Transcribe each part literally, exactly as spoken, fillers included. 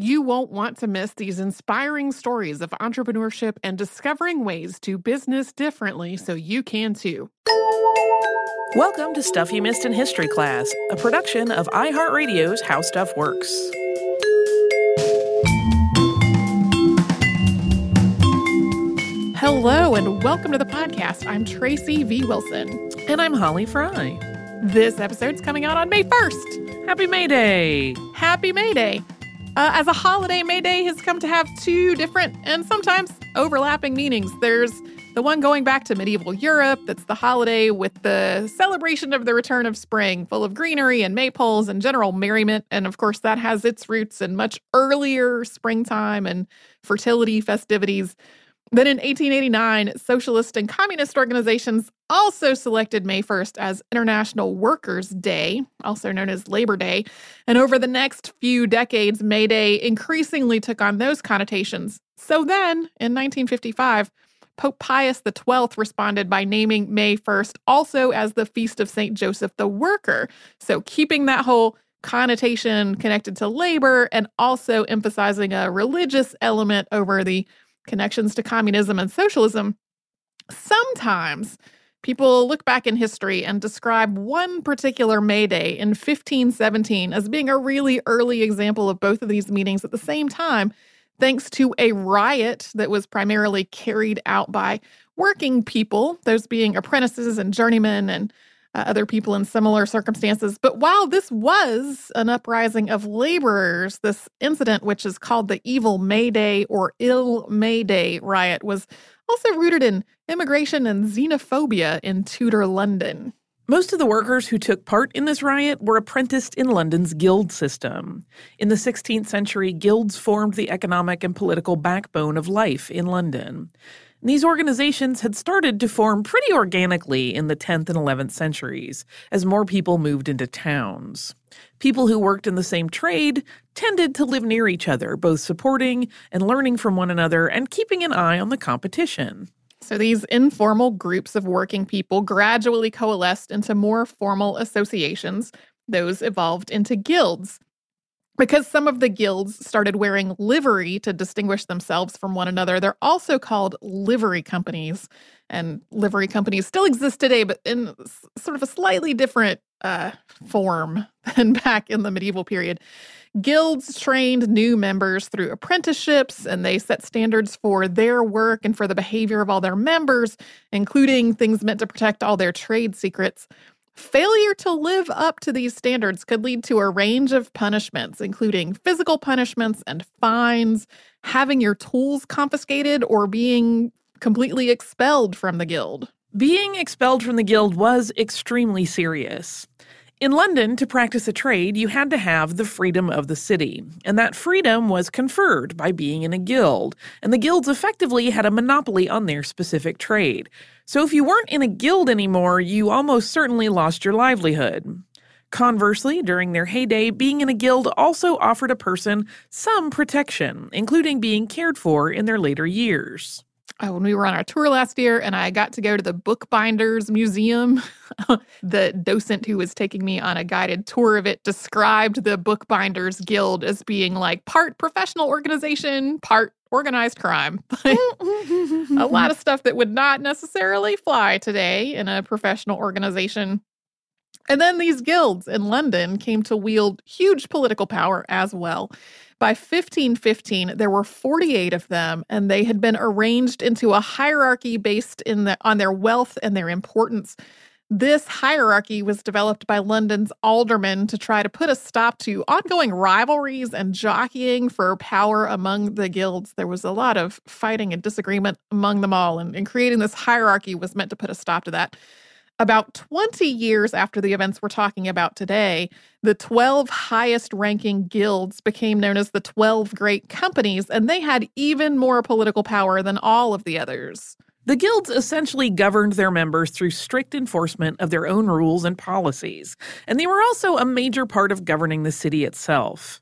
You won't want to miss these inspiring stories of entrepreneurship and discovering ways to business differently so you can too. Welcome to Stuff You Missed in History Class, a production of iHeartRadio's How Stuff Works. Hello and welcome to the podcast. I'm Tracy V. Wilson. And I'm Holly Fry. This episode's coming out on May first. Happy May Day. Happy May Day. Uh, as a holiday, May Day has come to have two different and sometimes overlapping meanings. There's the one going back to medieval Europe that's the holiday with the celebration of the return of spring, full of greenery and maypoles and general merriment. And of course, that has its roots in much earlier springtime and fertility festivities. Then in eighteen eighty-nine, socialist and communist organizations also selected May first as International Workers' Day, also known as Labor Day. And over the next few decades, May Day increasingly took on those connotations. So then, in nineteen fifty-five, Pope Pius the twelfth responded by naming May first also as the Feast of Saint Joseph the Worker. So keeping that whole connotation connected to labor and also emphasizing a religious element over the connections to communism and socialism. Sometimes people look back in history and describe one particular May Day in fifteen seventeen as being a really early example of both of these meanings at the same time, thanks to a riot that was primarily carried out by working people, those being apprentices and journeymen and uh, other people in similar circumstances. But while this was an uprising of laborers, this incident, which is called the Evil May Day or Ill May Day riot, was also rooted in immigration and xenophobia in Tudor London. Most of the workers who took part in this riot were apprenticed in London's guild system. In the sixteenth century, guilds formed the economic and political backbone of life in London. These organizations had started to form pretty organically in the tenth and eleventh centuries as more people moved into towns. People who worked in the same trade tended to live near each other, both supporting and learning from one another and keeping an eye on the competition. So these informal groups of working people gradually coalesced into more formal associations. Those evolved into guilds. Because some of the guilds started wearing livery to distinguish themselves from one another, they're also called livery companies. And livery companies still exist today, but in sort of a slightly different uh, form than back in the medieval period. Guilds trained new members through apprenticeships, and they set standards for their work and for the behavior of all their members, including things meant to protect all their trade secrets. Failure to live up to these standards could lead to a range of punishments, including physical punishments and fines, having your tools confiscated, or being completely expelled from the guild. Being expelled from the guild was extremely serious. In London, to practice a trade, you had to have the freedom of the city, and that freedom was conferred by being in a guild, and the guilds effectively had a monopoly on their specific trade. So if you weren't in a guild anymore, you almost certainly lost your livelihood. Conversely, during their heyday, being in a guild also offered a person some protection, including being cared for in their later years. Oh, when we were on our tour last year and I got to go to the Bookbinders Museum, the docent who was taking me on a guided tour of it described the Bookbinders Guild as being like part professional organization, part organized crime. A lot of stuff that would not necessarily fly today in a professional organization. And then these guilds in London came to wield huge political power as well. By fifteen fifteen, there were forty-eight of them, and they had been arranged into a hierarchy based in the, on their wealth and their importance. This hierarchy was developed by London's aldermen to try to put a stop to ongoing rivalries and jockeying for power among the guilds. There was a lot of fighting and disagreement among them all, and, and creating this hierarchy was meant to put a stop to that. About twenty years after the events we're talking about today, the twelve highest-ranking guilds became known as the twelve Great Companies, and they had even more political power than all of the others. The guilds essentially governed their members through strict enforcement of their own rules and policies, and they were also a major part of governing the city itself.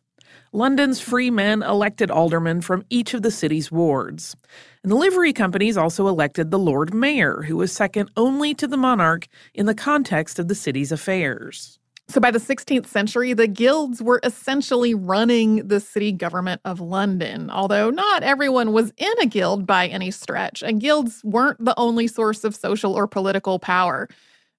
London's free men elected aldermen from each of the city's wards. And the livery companies also elected the Lord Mayor, who was second only to the monarch in the context of the city's affairs. So by the sixteenth century, the guilds were essentially running the city government of London, although not everyone was in a guild by any stretch, and guilds weren't the only source of social or political power.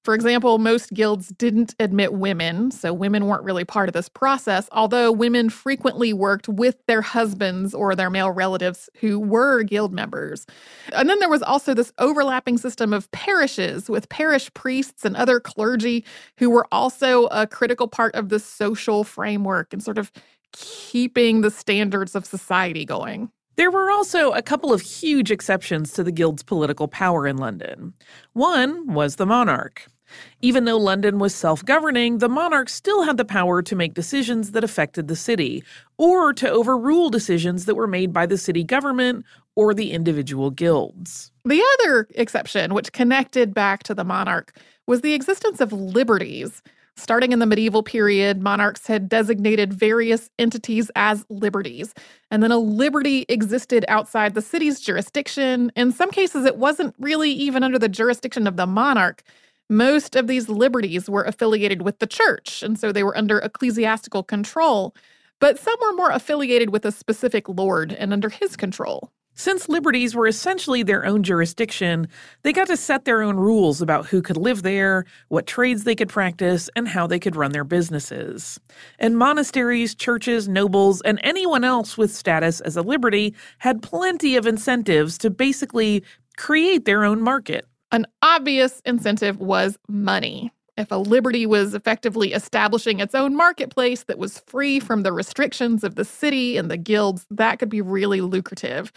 For example, most guilds didn't admit women, so women weren't really part of this process, although women frequently worked with their husbands or their male relatives who were guild members. And then there was also this overlapping system of parishes with parish priests and other clergy who were also a critical part of the social framework and sort of keeping the standards of society going. There were also a couple of huge exceptions to the guild's political power in London. One was the monarch. Even though London was self-governing, the monarch still had the power to make decisions that affected the city, or to overrule decisions that were made by the city government or the individual guilds. The other exception, which connected back to the monarch, was the existence of liberties. Starting in the medieval period, monarchs had designated various entities as liberties, and then a liberty existed outside the city's jurisdiction. In some cases, it wasn't really even under the jurisdiction of the monarch. Most of these liberties were affiliated with the church, and so they were under ecclesiastical control. But some were more affiliated with a specific lord and under his control. Since liberties were essentially their own jurisdiction, they got to set their own rules about who could live there, what trades they could practice, and how they could run their businesses. And monasteries, churches, nobles, and anyone else with status as a liberty had plenty of incentives to basically create their own market. An obvious incentive was money. If a liberty was effectively establishing its own marketplace that was free from the restrictions of the city and the guilds, that could be really lucrative.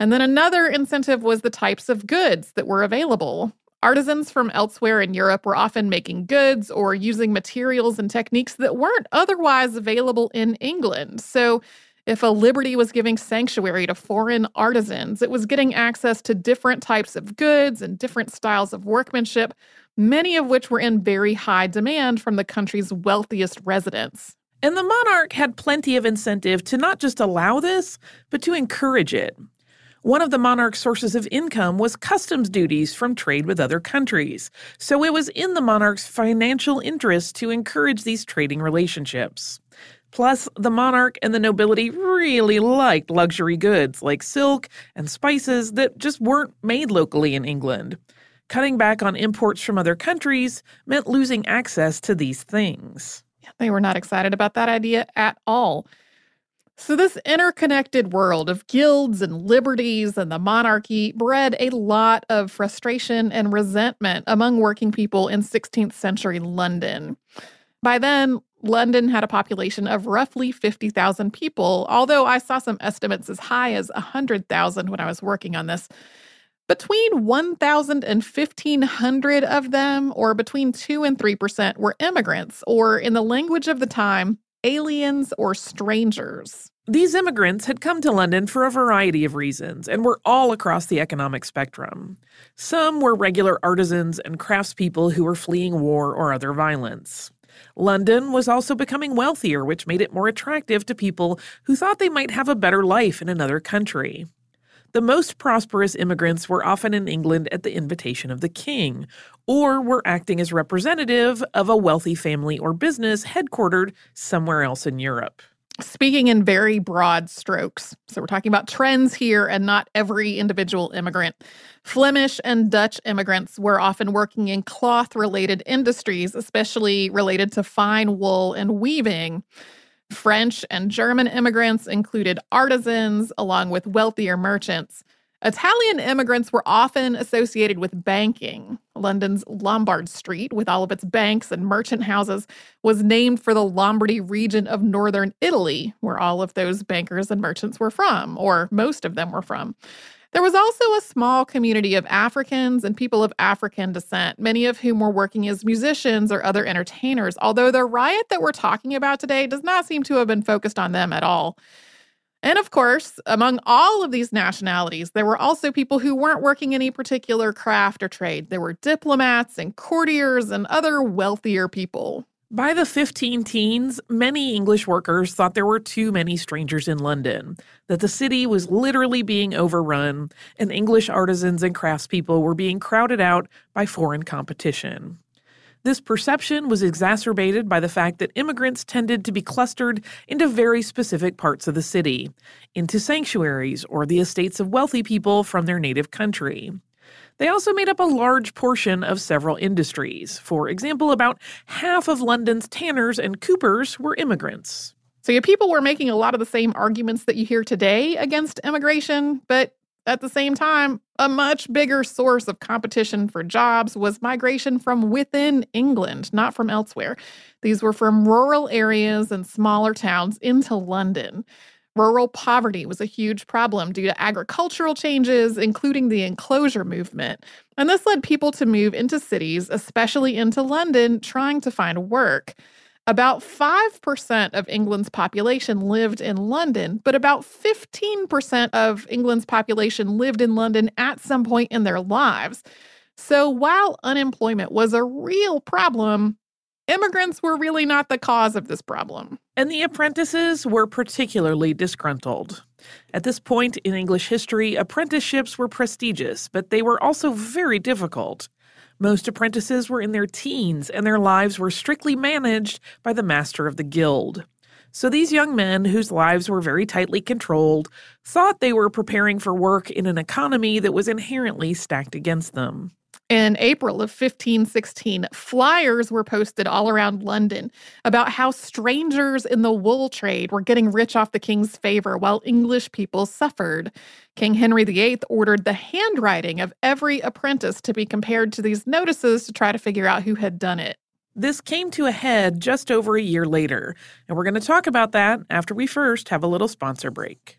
And then another incentive was the types of goods that were available. Artisans from elsewhere in Europe were often making goods or using materials and techniques that weren't otherwise available in England. So if a liberty was giving sanctuary to foreign artisans, it was getting access to different types of goods and different styles of workmanship, many of which were in very high demand from the country's wealthiest residents. And the monarch had plenty of incentive to not just allow this, but to encourage it. One of the monarch's sources of income was customs duties from trade with other countries, so it was in the monarch's financial interest to encourage these trading relationships. Plus, the monarch and the nobility really liked luxury goods like silk and spices that just weren't made locally in England. Cutting back on imports from other countries meant losing access to these things. They were not excited about that idea at all. So this interconnected world of guilds and liberties and the monarchy bred a lot of frustration and resentment among working people in sixteenth century London. By then, London had a population of roughly fifty thousand people, although I saw some estimates as high as one hundred thousand when I was working on this. Between one thousand and fifteen hundred of them, or between two and three percent, were immigrants, or in the language of the time, aliens or strangers. These immigrants had come to London for a variety of reasons and were all across the economic spectrum. Some were regular artisans and craftspeople who were fleeing war or other violence. London was also becoming wealthier, which made it more attractive to people who thought they might have a better life in another country. The most prosperous immigrants were often in England at the invitation of the king, or were acting as representative of a wealthy family or business headquartered somewhere else in Europe. Speaking in very broad strokes, so we're talking about trends here and not every individual immigrant. Flemish and Dutch immigrants were often working in cloth-related industries, especially related to fine wool and weaving. French and German immigrants included artisans, along with wealthier merchants. Italian immigrants were often associated with banking. London's Lombard Street, with all of its banks and merchant houses, was named for the Lombardy region of northern Italy, where all of those bankers and merchants were from, or most of them were from. There was also a small community of Africans and people of African descent, many of whom were working as musicians or other entertainers, although the riot that we're talking about today does not seem to have been focused on them at all. And of course, among all of these nationalities, there were also people who weren't working any particular craft or trade. There were diplomats and courtiers and other wealthier people. By the fifteen teens, many English workers thought there were too many strangers in London, that the city was literally being overrun, and English artisans and craftspeople were being crowded out by foreign competition. This perception was exacerbated by the fact that immigrants tended to be clustered into very specific parts of the city, into sanctuaries or the estates of wealthy people from their native country. They also made up a large portion of several industries. For example, about half of London's tanners and coopers were immigrants. So your people were making a lot of the same arguments that you hear today against immigration, but at the same time, a much bigger source of competition for jobs was migration from within England, not from elsewhere. These were from rural areas and smaller towns into London. Rural poverty was a huge problem due to agricultural changes, including the enclosure movement. And this led people to move into cities, especially into London, trying to find work. About five percent of England's population lived in London, but about fifteen percent of England's population lived in London at some point in their lives. So while unemployment was a real problem, immigrants were really not the cause of this problem. And the apprentices were particularly disgruntled. At this point in English history, apprenticeships were prestigious, but they were also very difficult. Most apprentices were in their teens, and their lives were strictly managed by the master of the guild. So these young men, whose lives were very tightly controlled, thought they were preparing for work in an economy that was inherently stacked against them. In April of fifteen sixteen, flyers were posted all around London about how strangers in the wool trade were getting rich off the king's favor while English people suffered. King Henry the Eighth ordered the handwriting of every apprentice to be compared to these notices to try to figure out who had done it. This came to a head just over a year later, and we're going to talk about that after we first have a little sponsor break.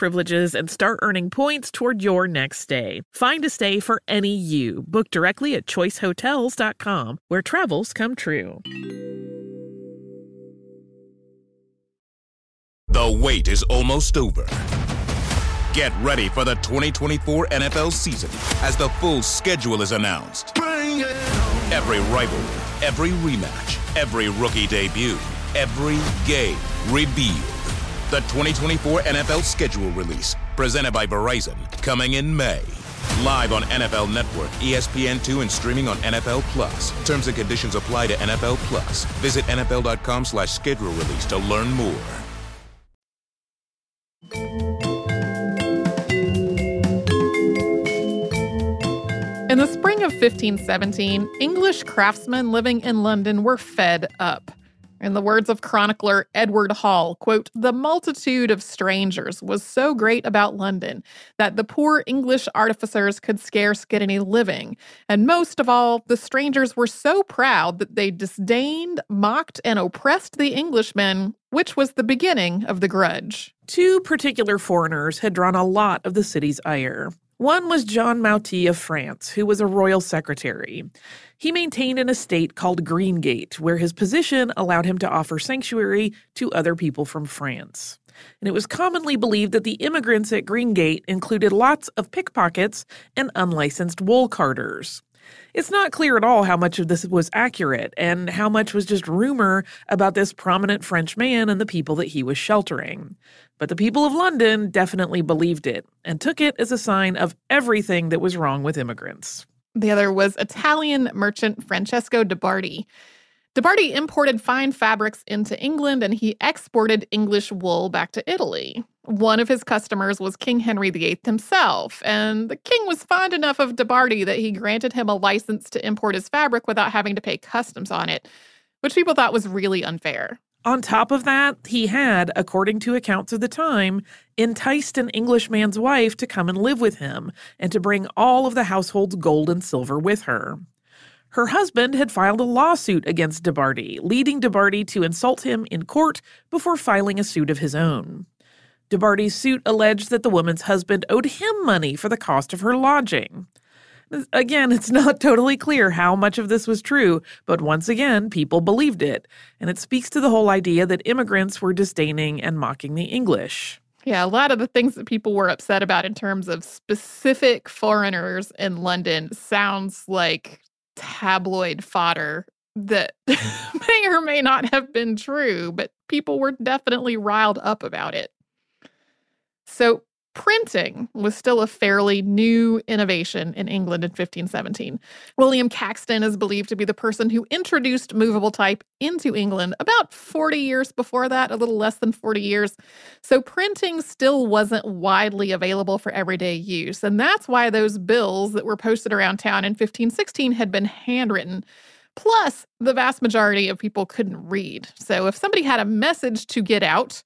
Privileges and start earning points toward your next stay. Find a stay for any you. Book directly at choice hotels dot com, where travels come true. The wait is almost over. Get ready for the twenty twenty-four N F L season as the full schedule is announced. Bring it on. Every rivalry, every rematch, every rookie debut, every game revealed. The twenty twenty-four N F L schedule release, presented by Verizon, coming in May. Live on N F L Network, E S P N two, and streaming on N F L plus. Terms and conditions apply to N F L plus. Visit nfl.com slash schedule release to learn more. In the spring of fifteen seventeen, English craftsmen living in London were fed up. In the words of chronicler Edward Hall, quote, "The multitude of strangers was so great about London that the poor English artificers could scarce get any living. And most of all, the strangers were so proud that they disdained, mocked, and oppressed the Englishmen, which was the beginning of the grudge." Two particular foreigners had drawn a lot of the city's ire. One was John Mauti of France, who was a royal secretary. He maintained an estate called Greengate, where his position allowed him to offer sanctuary to other people from France. And it was commonly believed that the immigrants at Greengate included lots of pickpockets and unlicensed wool carters. It's not clear at all how much of this was accurate and how much was just rumor about this prominent French man and the people that he was sheltering. But the people of London definitely believed it and took it as a sign of everything that was wrong with immigrants. The other was Italian merchant Francesco de Bardi. De Bardi imported fine fabrics into England, and he exported English wool back to Italy. One of his customers was King Henry the eighth himself, and the king was fond enough of de Bardi that he granted him a license to import his fabric without having to pay customs on it, which people thought was really unfair. On top of that, he had, according to accounts of the time, enticed an Englishman's wife to come and live with him and to bring all of the household's gold and silver with her. Her husband had filed a lawsuit against de Bardi, leading de Bardi to insult him in court before filing a suit of his own. De Bardi's suit alleged that the woman's husband owed him money for the cost of her lodging. Again, it's not totally clear how much of this was true, but once again, people believed it. And it speaks to the whole idea that immigrants were disdaining and mocking the English. Yeah, a lot of the things that people were upset about in terms of specific foreigners in London sounds like tabloid fodder that may or may not have been true, but people were definitely riled up about it. So printing was still a fairly new innovation in England in fifteen seventeen. William Caxton is believed to be the person who introduced movable type into England about forty years before that, a little less than forty years. So printing still wasn't widely available for everyday use. And that's why those bills that were posted around town in fifteen sixteen had been handwritten. Plus, the vast majority of people couldn't read. So if somebody had a message to get out,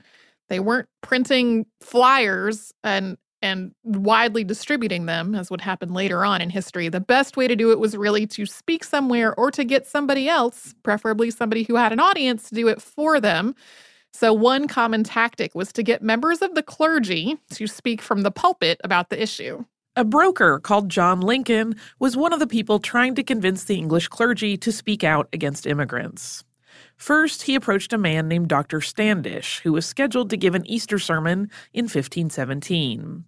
they weren't printing flyers and and widely distributing them, as would happen later on in history. The best way to do it was really to speak somewhere or to get somebody else, preferably somebody who had an audience, to do it for them. So one common tactic was to get members of the clergy to speak from the pulpit about the issue. A broker called John Lincoln was one of the people trying to convince the English clergy to speak out against immigrants. First, he approached a man named Doctor Standish, who was scheduled to give an Easter sermon in fifteen seventeen.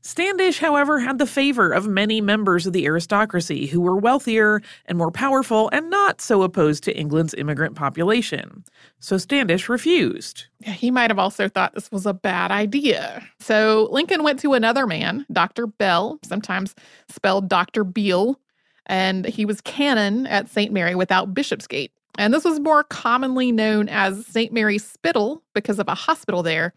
Standish, however, had the favor of many members of the aristocracy who were wealthier and more powerful and not so opposed to England's immigrant population. So Standish refused. He might have also thought this was a bad idea. So Lincoln went to another man, Doctor Bell, sometimes spelled Doctor Beale, and he was canon at Saint Mary without Bishopsgate. And this was more commonly known as Saint Mary's Spittle because of a hospital there.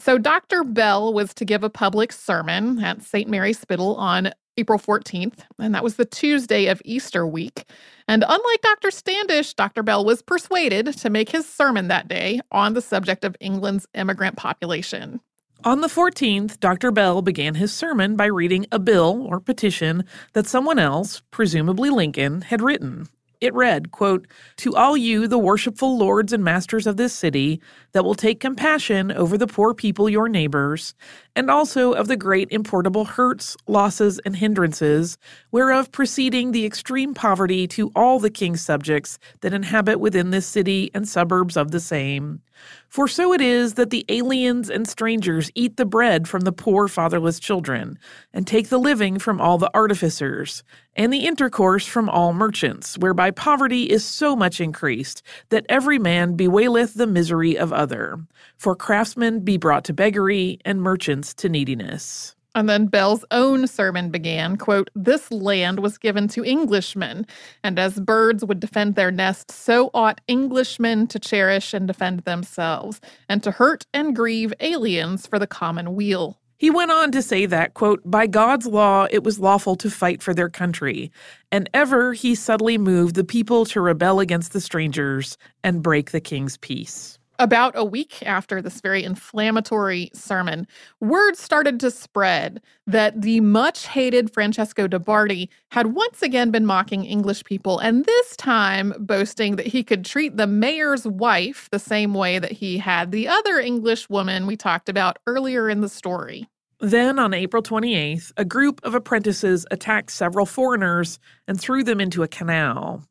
So Doctor Bell was to give a public sermon at Saint Mary's Spittle on April fourteenth, and that was the Tuesday of Easter week. And unlike Doctor Standish, Doctor Bell was persuaded to make his sermon that day on the subject of England's immigrant population. On the fourteenth, Doctor Bell began his sermon by reading a bill or petition that someone else, presumably Lincoln, had written. It read, quote, "To all you, the worshipful lords and masters of this city, that will take compassion over the poor people your neighbors, and also of the great importable hurts, losses, and hindrances, whereof proceeding the extreme poverty to all the king's subjects that inhabit within this city and suburbs of the same. For so it is that the aliens and strangers eat the bread from the poor fatherless children, and take the living from all the artificers, and the intercourse from all merchants, whereby poverty is so much increased, that every man bewaileth the misery of other. For craftsmen be brought to beggary, and merchants to neediness." And then Bell's own sermon began, quote, "This land was given to Englishmen, and as birds would defend their nests, so ought Englishmen to cherish and defend themselves, and to hurt and grieve aliens for the common weal." He went on to say that, quote, "By God's law, it was lawful to fight for their country, and ever he subtly moved the people to rebel against the strangers and break the king's peace." About a week after this very inflammatory sermon, word started to spread that the much-hated Francesco de Bardi had once again been mocking English people, and this time boasting that he could treat the mayor's wife the same way that he had the other English woman we talked about earlier in the story. Then, on April twenty-eighth, a group of apprentices attacked several foreigners and threw them into a canal.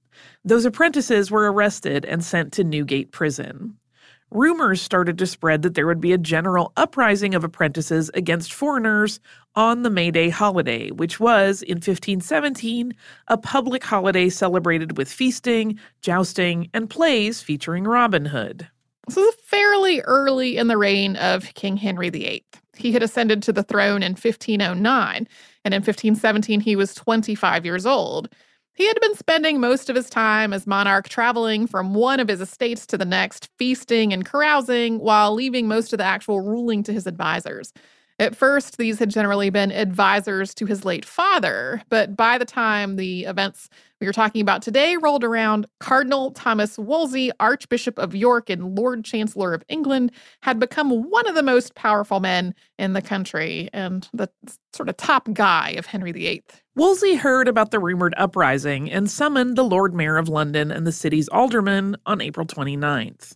Those apprentices were arrested and sent to Newgate Prison. Rumors started to spread that there would be a general uprising of apprentices against foreigners on the May Day holiday, which was, in fifteen seventeen, a public holiday celebrated with feasting, jousting, and plays featuring Robin Hood. This was fairly early in the reign of King Henry the eighth. He had ascended to the throne in fifteen oh nine, and in fifteen seventeen he was twenty-five years old. He had been spending most of his time as monarch traveling from one of his estates to the next, feasting and carousing, while leaving most of the actual ruling to his advisors. At first, these had generally been advisors to his late father, but by the time the events we were talking about today rolled around, Cardinal Thomas Wolsey, Archbishop of York and Lord Chancellor of England, had become one of the most powerful men in the country and the sort of top guy of Henry the eighth. Wolsey heard about the rumored uprising and summoned the Lord Mayor of London and the city's aldermen on April twenty-ninth.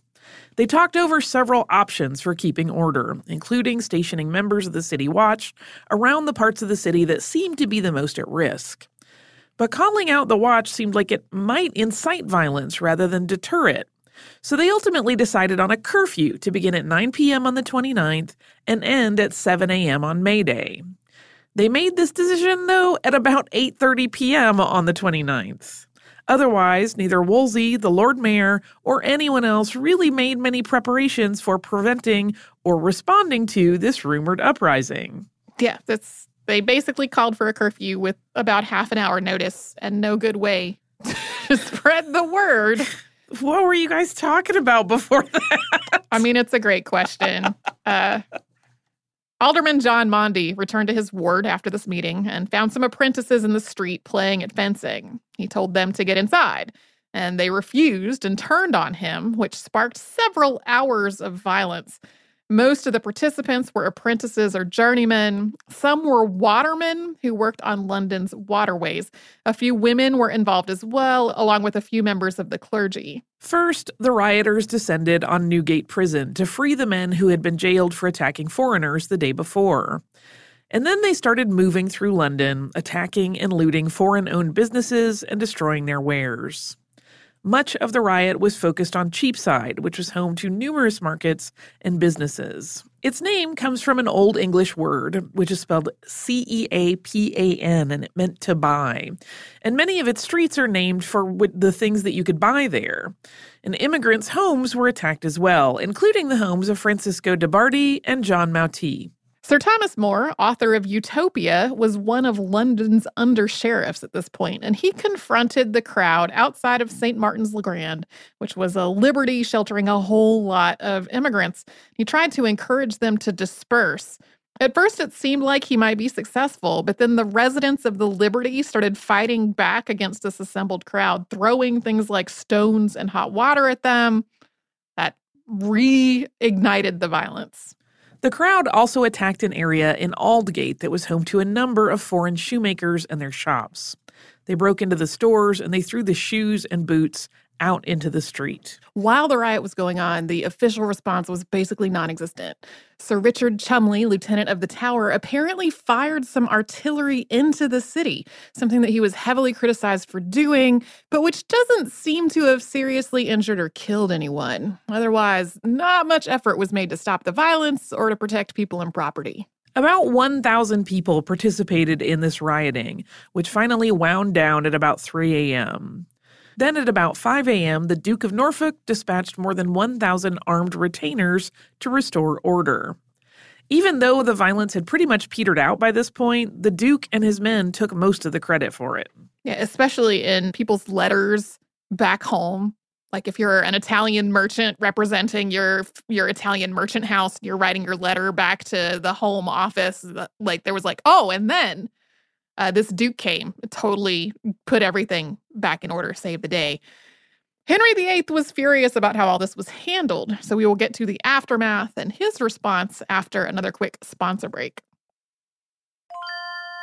They talked over several options for keeping order, including stationing members of the city watch around the parts of the city that seemed to be the most at risk. But calling out the watch seemed like it might incite violence rather than deter it. So they ultimately decided on a curfew to begin at nine p.m. on the twenty-ninth and end at seven a.m. on May Day. They made this decision, though, at about eight thirty p.m. on the twenty-ninth. Otherwise, neither Wolsey, the Lord Mayor, or anyone else really made many preparations for preventing or responding to this rumored uprising. Yeah, that's, they basically called for a curfew with about half an hour notice and no good way to spread the word. What were you guys talking about before that? I mean, it's a great question. Uh, Alderman John Mauti returned to his ward after this meeting and found some apprentices in the street playing at fencing. He told them to get inside, and they refused and turned on him, which sparked several hours of violence. Most of the participants were apprentices or journeymen. Some were watermen who worked on London's waterways. A few women were involved as well, along with a few members of the clergy. First, the rioters descended on Newgate Prison to free the men who had been jailed for attacking foreigners the day before. And then they started moving through London, attacking and looting foreign-owned businesses and destroying their wares. Much of the riot was focused on Cheapside, which was home to numerous markets and businesses. Its name comes from an Old English word, which is spelled C E A P A N, and it meant to buy. And many of its streets are named for the things that you could buy there. And immigrants' homes were attacked as well, including the homes of Francesco de Bardi and John Mauti. Sir Thomas More, author of Utopia, was one of London's undersheriffs at this point, and he confronted the crowd outside of Saint Martin's Le Grand, which was a liberty sheltering a whole lot of immigrants. He tried to encourage them to disperse. At first, it seemed like he might be successful, but then the residents of the Liberty started fighting back against this assembled crowd, throwing things like stones and hot water at them. That reignited the violence. The crowd also attacked an area in Aldgate that was home to a number of foreign shoemakers and their shops. They broke into the stores and they threw the shoes and boots out into the street. While the riot was going on, the official response was basically non-existent. Sir Richard Cholmondeley, lieutenant of the Tower, apparently fired some artillery into the city, something that he was heavily criticized for doing, but which doesn't seem to have seriously injured or killed anyone. Otherwise, not much effort was made to stop the violence or to protect people and property. About one thousand people participated in this rioting, which finally wound down at about three a.m. Then at about five a.m., the Duke of Norfolk dispatched more than one thousand armed retainers to restore order. Even though the violence had pretty much petered out by this point, the Duke and his men took most of the credit for it. Yeah, especially in people's letters back home. Like if you're an Italian merchant representing your your Italian merchant house, you're writing your letter back to the home office. Like there was like, oh, and then... Uh, this Duke came, totally put everything back in order, saved the day. Henry the Eighth was furious about how all this was handled, so we will get to the aftermath and his response after another quick sponsor break.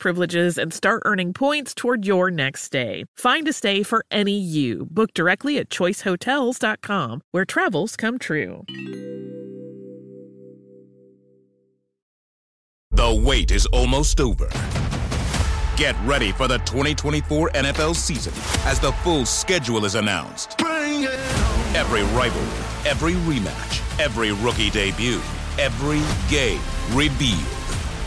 Privileges and start earning points toward your next stay. Find a stay for any you. Book directly at choice hotels dot com, where travels come true. The wait is almost over. Get ready for the twenty twenty-four N F L season as the full schedule is announced. Bring it on. Every rivalry, every rematch, every rookie debut, every game revealed.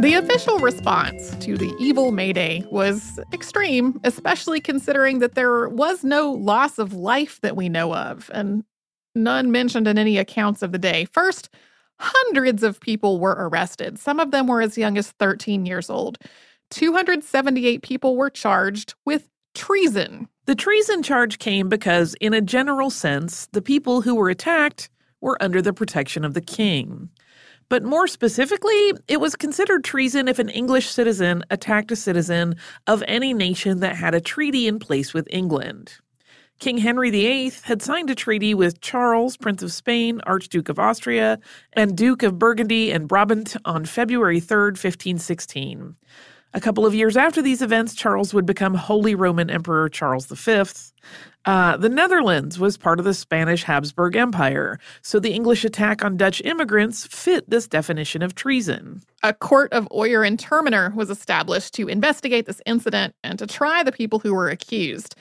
The official response to the evil Mayday was extreme, especially considering that there was no loss of life that we know of, and none mentioned in any accounts of the day. First, hundreds of people were arrested. Some of them were as young as thirteen years old. two hundred seventy-eight people were charged with treason. The treason charge came because, in a general sense, the people who were attacked were under the protection of the king. But more specifically, it was considered treason if an English citizen attacked a citizen of any nation that had a treaty in place with England. King Henry the eighth had signed a treaty with Charles, Prince of Spain, Archduke of Austria, and Duke of Burgundy and Brabant on February third, fifteen sixteen. A couple of years after these events, Charles would become Holy Roman Emperor Charles the fifth. Uh, the Netherlands was part of the Spanish Habsburg Empire, so the English attack on Dutch immigrants fit this definition of treason. A court of oyer and terminer was established to investigate this incident and to try the people who were accused.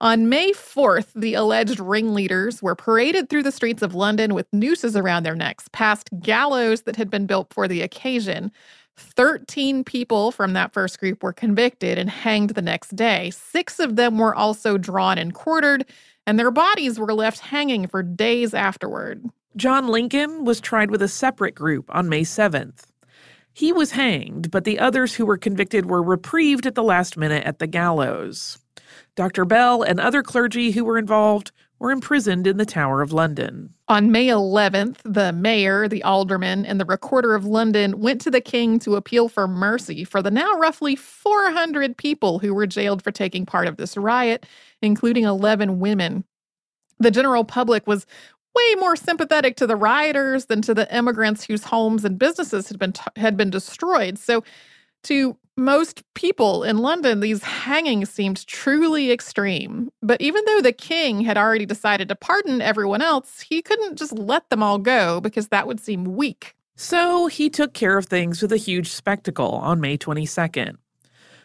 On May fourth, the alleged ringleaders were paraded through the streets of London with nooses around their necks, past gallows that had been built for the occasion. thirteen people from that first group were convicted and hanged the next day. Six of them were also drawn and quartered, and their bodies were left hanging for days afterward. John Lincoln was tried with a separate group on May seventh. He was hanged, but the others who were convicted were reprieved at the last minute at the gallows. Doctor Bell and other clergy who were involved were imprisoned in the Tower of London. On May eleventh, the mayor, the alderman, and the recorder of London went to the king to appeal for mercy for the now roughly four hundred people who were jailed for taking part of this riot, including eleven women. The general public was way more sympathetic to the rioters than to the immigrants whose homes and businesses had been t- had been destroyed. So to most people in London, these hangings seemed truly extreme. But even though the king had already decided to pardon everyone else, he couldn't just let them all go because that would seem weak. So he took care of things with a huge spectacle on May twenty-second.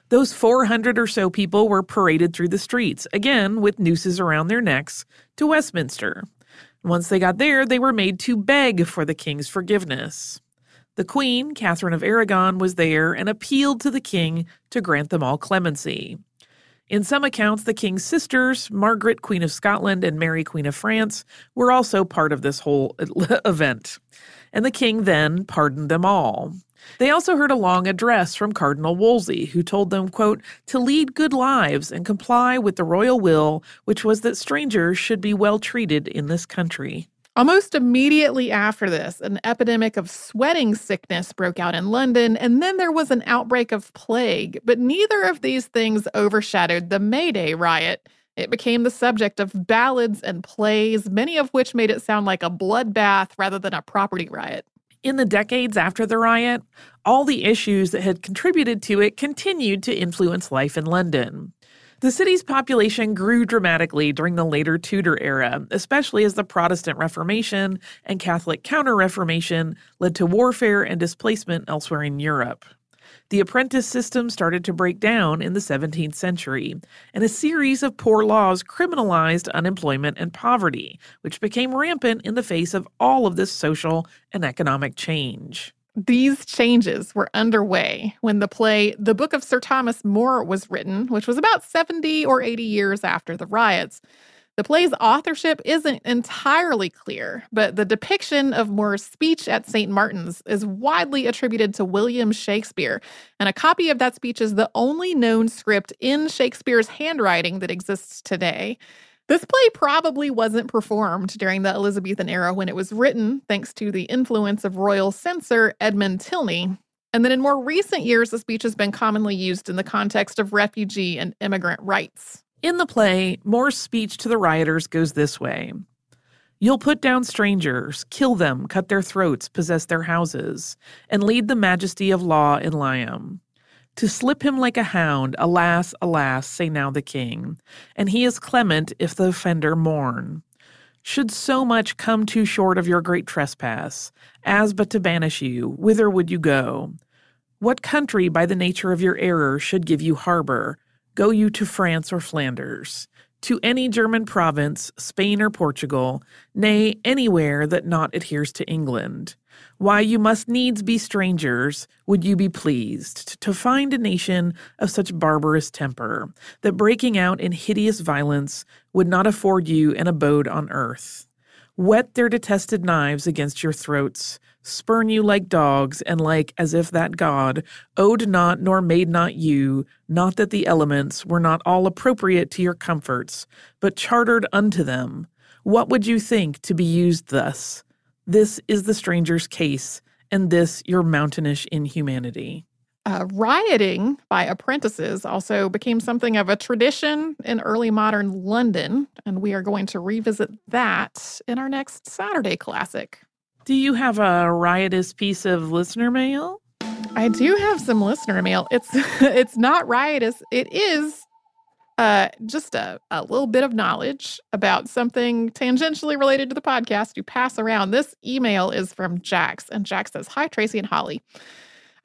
Those four hundred or so people were paraded through the streets, again with nooses around their necks, to Westminster. Once they got there, they were made to beg for the king's forgiveness. The queen, Catherine of Aragon, was there and appealed to the king to grant them all clemency. In some accounts, the king's sisters, Margaret, Queen of Scotland, and Mary, Queen of France, were also part of this whole event. And the king then pardoned them all. They also heard a long address from Cardinal Wolsey, who told them, quote, to lead good lives and comply with the royal will, which was that strangers should be well treated in this country. Almost immediately after this, an epidemic of sweating sickness broke out in London, and then there was an outbreak of plague. But neither of these things overshadowed the May Day riot. It became the subject of ballads and plays, many of which made it sound like a bloodbath rather than a property riot. In the decades after the riot, all the issues that had contributed to it continued to influence life in London. The city's population grew dramatically during the later Tudor era, especially as the Protestant Reformation and Catholic Counter-Reformation led to warfare and displacement elsewhere in Europe. The apprentice system started to break down in the seventeenth century, and a series of poor laws criminalized unemployment and poverty, which became rampant in the face of all of this social and economic change. These changes were underway when the play The Book of Sir Thomas More was written, which was about seventy or eighty years after the riots. The play's authorship isn't entirely clear, but the depiction of More's speech at Saint Martin's is widely attributed to William Shakespeare, and a copy of that speech is the only known script in Shakespeare's handwriting that exists today. This play probably wasn't performed during the Elizabethan era when it was written, thanks to the influence of royal censor Edmund Tylney. And then in more recent years, the speech has been commonly used in the context of refugee and immigrant rights. In the play, More's speech to the rioters goes this way. You'll put down strangers, kill them, cut their throats, possess their houses, and lead the majesty of law in Liam. To slip him like a hound, alas, alas, say now the king, and he is clement if the offender mourn. Should so much come too short of your great trespass, as but to banish you, whither would you go? What country by the nature of your error should give you harbor? Go you to France or Flanders, to any German province, Spain or Portugal, nay, anywhere that not adheres to England. Why, you must needs be strangers, would you be pleased, to find a nation of such barbarous temper, that breaking out in hideous violence would not afford you an abode on earth. Whet their detested knives against your throats, spurn you like dogs, and like as if that God owed not nor made not you, not that the elements were not all appropriate to your comforts, but chartered unto them. What would you think to be used thus? This is the stranger's case, and this your mountainish inhumanity. Uh, rioting by apprentices also became something of a tradition in early modern London, and we are going to revisit that in our next Saturday Classic. Do you have a riotous piece of listener mail? I do have some listener mail. It's it's not riotous. It is Uh, just a, a little bit of knowledge about something tangentially related to the podcast you pass around. This email is from Jax, and Jax says, Hi, Tracy and Holly.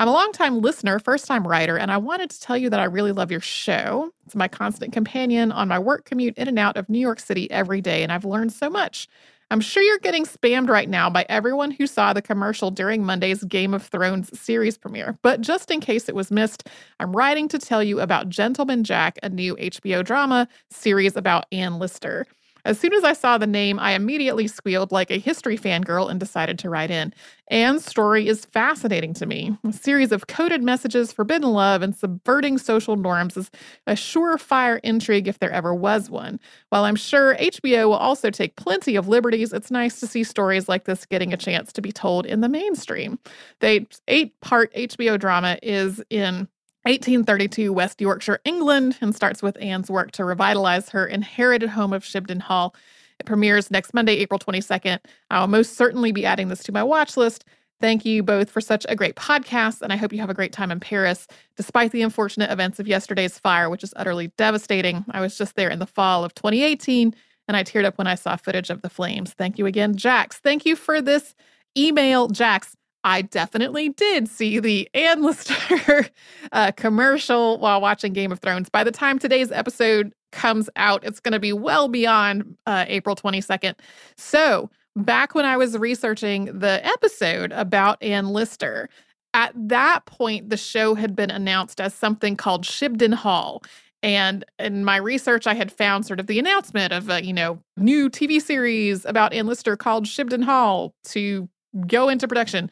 I'm a longtime listener, first-time writer, and I wanted to tell you that I really love your show. It's my constant companion on my work commute in and out of New York City every day, and I've learned so much. I'm sure you're getting spammed right now by everyone who saw the commercial during Monday's Game of Thrones series premiere. But just in case it was missed, I'm writing to tell you about Gentleman Jack, a new H B O drama series about Anne Lister. As soon as I saw the name, I immediately squealed like a history fangirl and decided to write in. Anne's story is fascinating to me. A series of coded messages, forbidden love, and subverting social norms is a surefire intrigue if there ever was one. While I'm sure H B O will also take plenty of liberties, it's nice to see stories like this getting a chance to be told in the mainstream. The eight-part H B O drama is in eighteen thirty-two West Yorkshire, England, and starts with Anne's work to revitalize her inherited home of Shibden Hall. It premieres next Monday, April twenty-second. I will most certainly be adding this to my watch list. Thank you both for such a great podcast, and I hope you have a great time in Paris, despite the unfortunate events of yesterday's fire, which is utterly devastating. I was just there in the fall of twenty eighteen, and I teared up when I saw footage of the flames. Thank you again, Jax. Thank you for this email, Jax. I definitely did see the Anne Lister uh, commercial while watching Game of Thrones. By the time today's episode comes out, it's going to be well beyond uh, April twenty-second. So back when I was researching the episode about Anne Lister, at that point, the show had been announced as something called Shibden Hall. And in my research, I had found sort of the announcement of a, you know, new T V series about Anne Lister called Shibden Hall to go into production.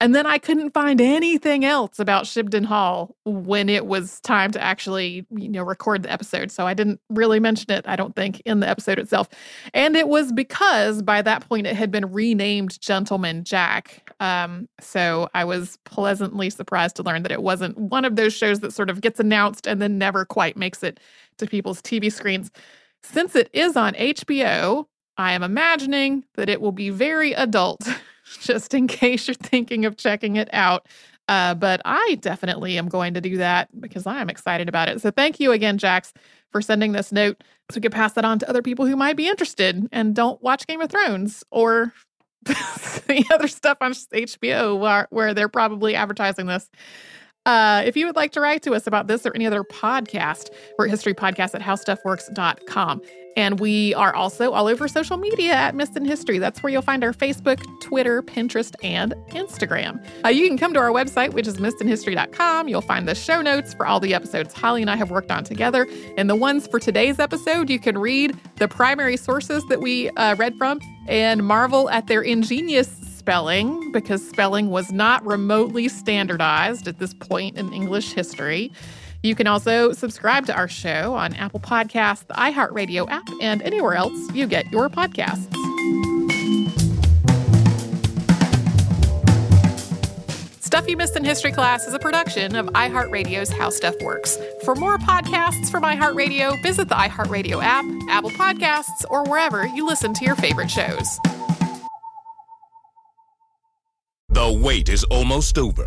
And then I couldn't find anything else about Shibden Hall when it was time to actually, you know, record the episode. So I didn't really mention it, I don't think, in the episode itself. And it was because by that point it had been renamed Gentleman Jack. Um, so I was pleasantly surprised to learn that it wasn't one of those shows that sort of gets announced and then never quite makes it to people's T V screens. Since it is on H B O, I am imagining that it will be very adult, just in case you're thinking of checking it out. Uh, but I definitely am going to do that because I'm excited about it. So thank you again, Jax, for sending this note so we could pass that on to other people who might be interested and don't watch Game of Thrones or the other stuff on H B O where, where they're probably advertising this. Uh, if you would like to write to us about this or any other podcast, we're at historypodcast at howstuffworks dot com. And we are also all over social media at Missed in History. That's where you'll find our Facebook, Twitter, Pinterest, and Instagram. Uh, you can come to our website, which is missed in history dot com. You'll find the show notes for all the episodes Holly and I have worked on together. And the ones for today's episode, you can read the primary sources that we uh, read from and marvel at their ingenious spelling, because spelling was not remotely standardized at this point in English history. You can also subscribe to our show on Apple Podcasts, the iHeartRadio app, and anywhere else you get your podcasts. Stuff You Missed in History Class is a production of iHeartRadio's How Stuff Works. For more podcasts from iHeartRadio, visit the iHeartRadio app, Apple Podcasts, or wherever you listen to your favorite shows. The wait is almost over.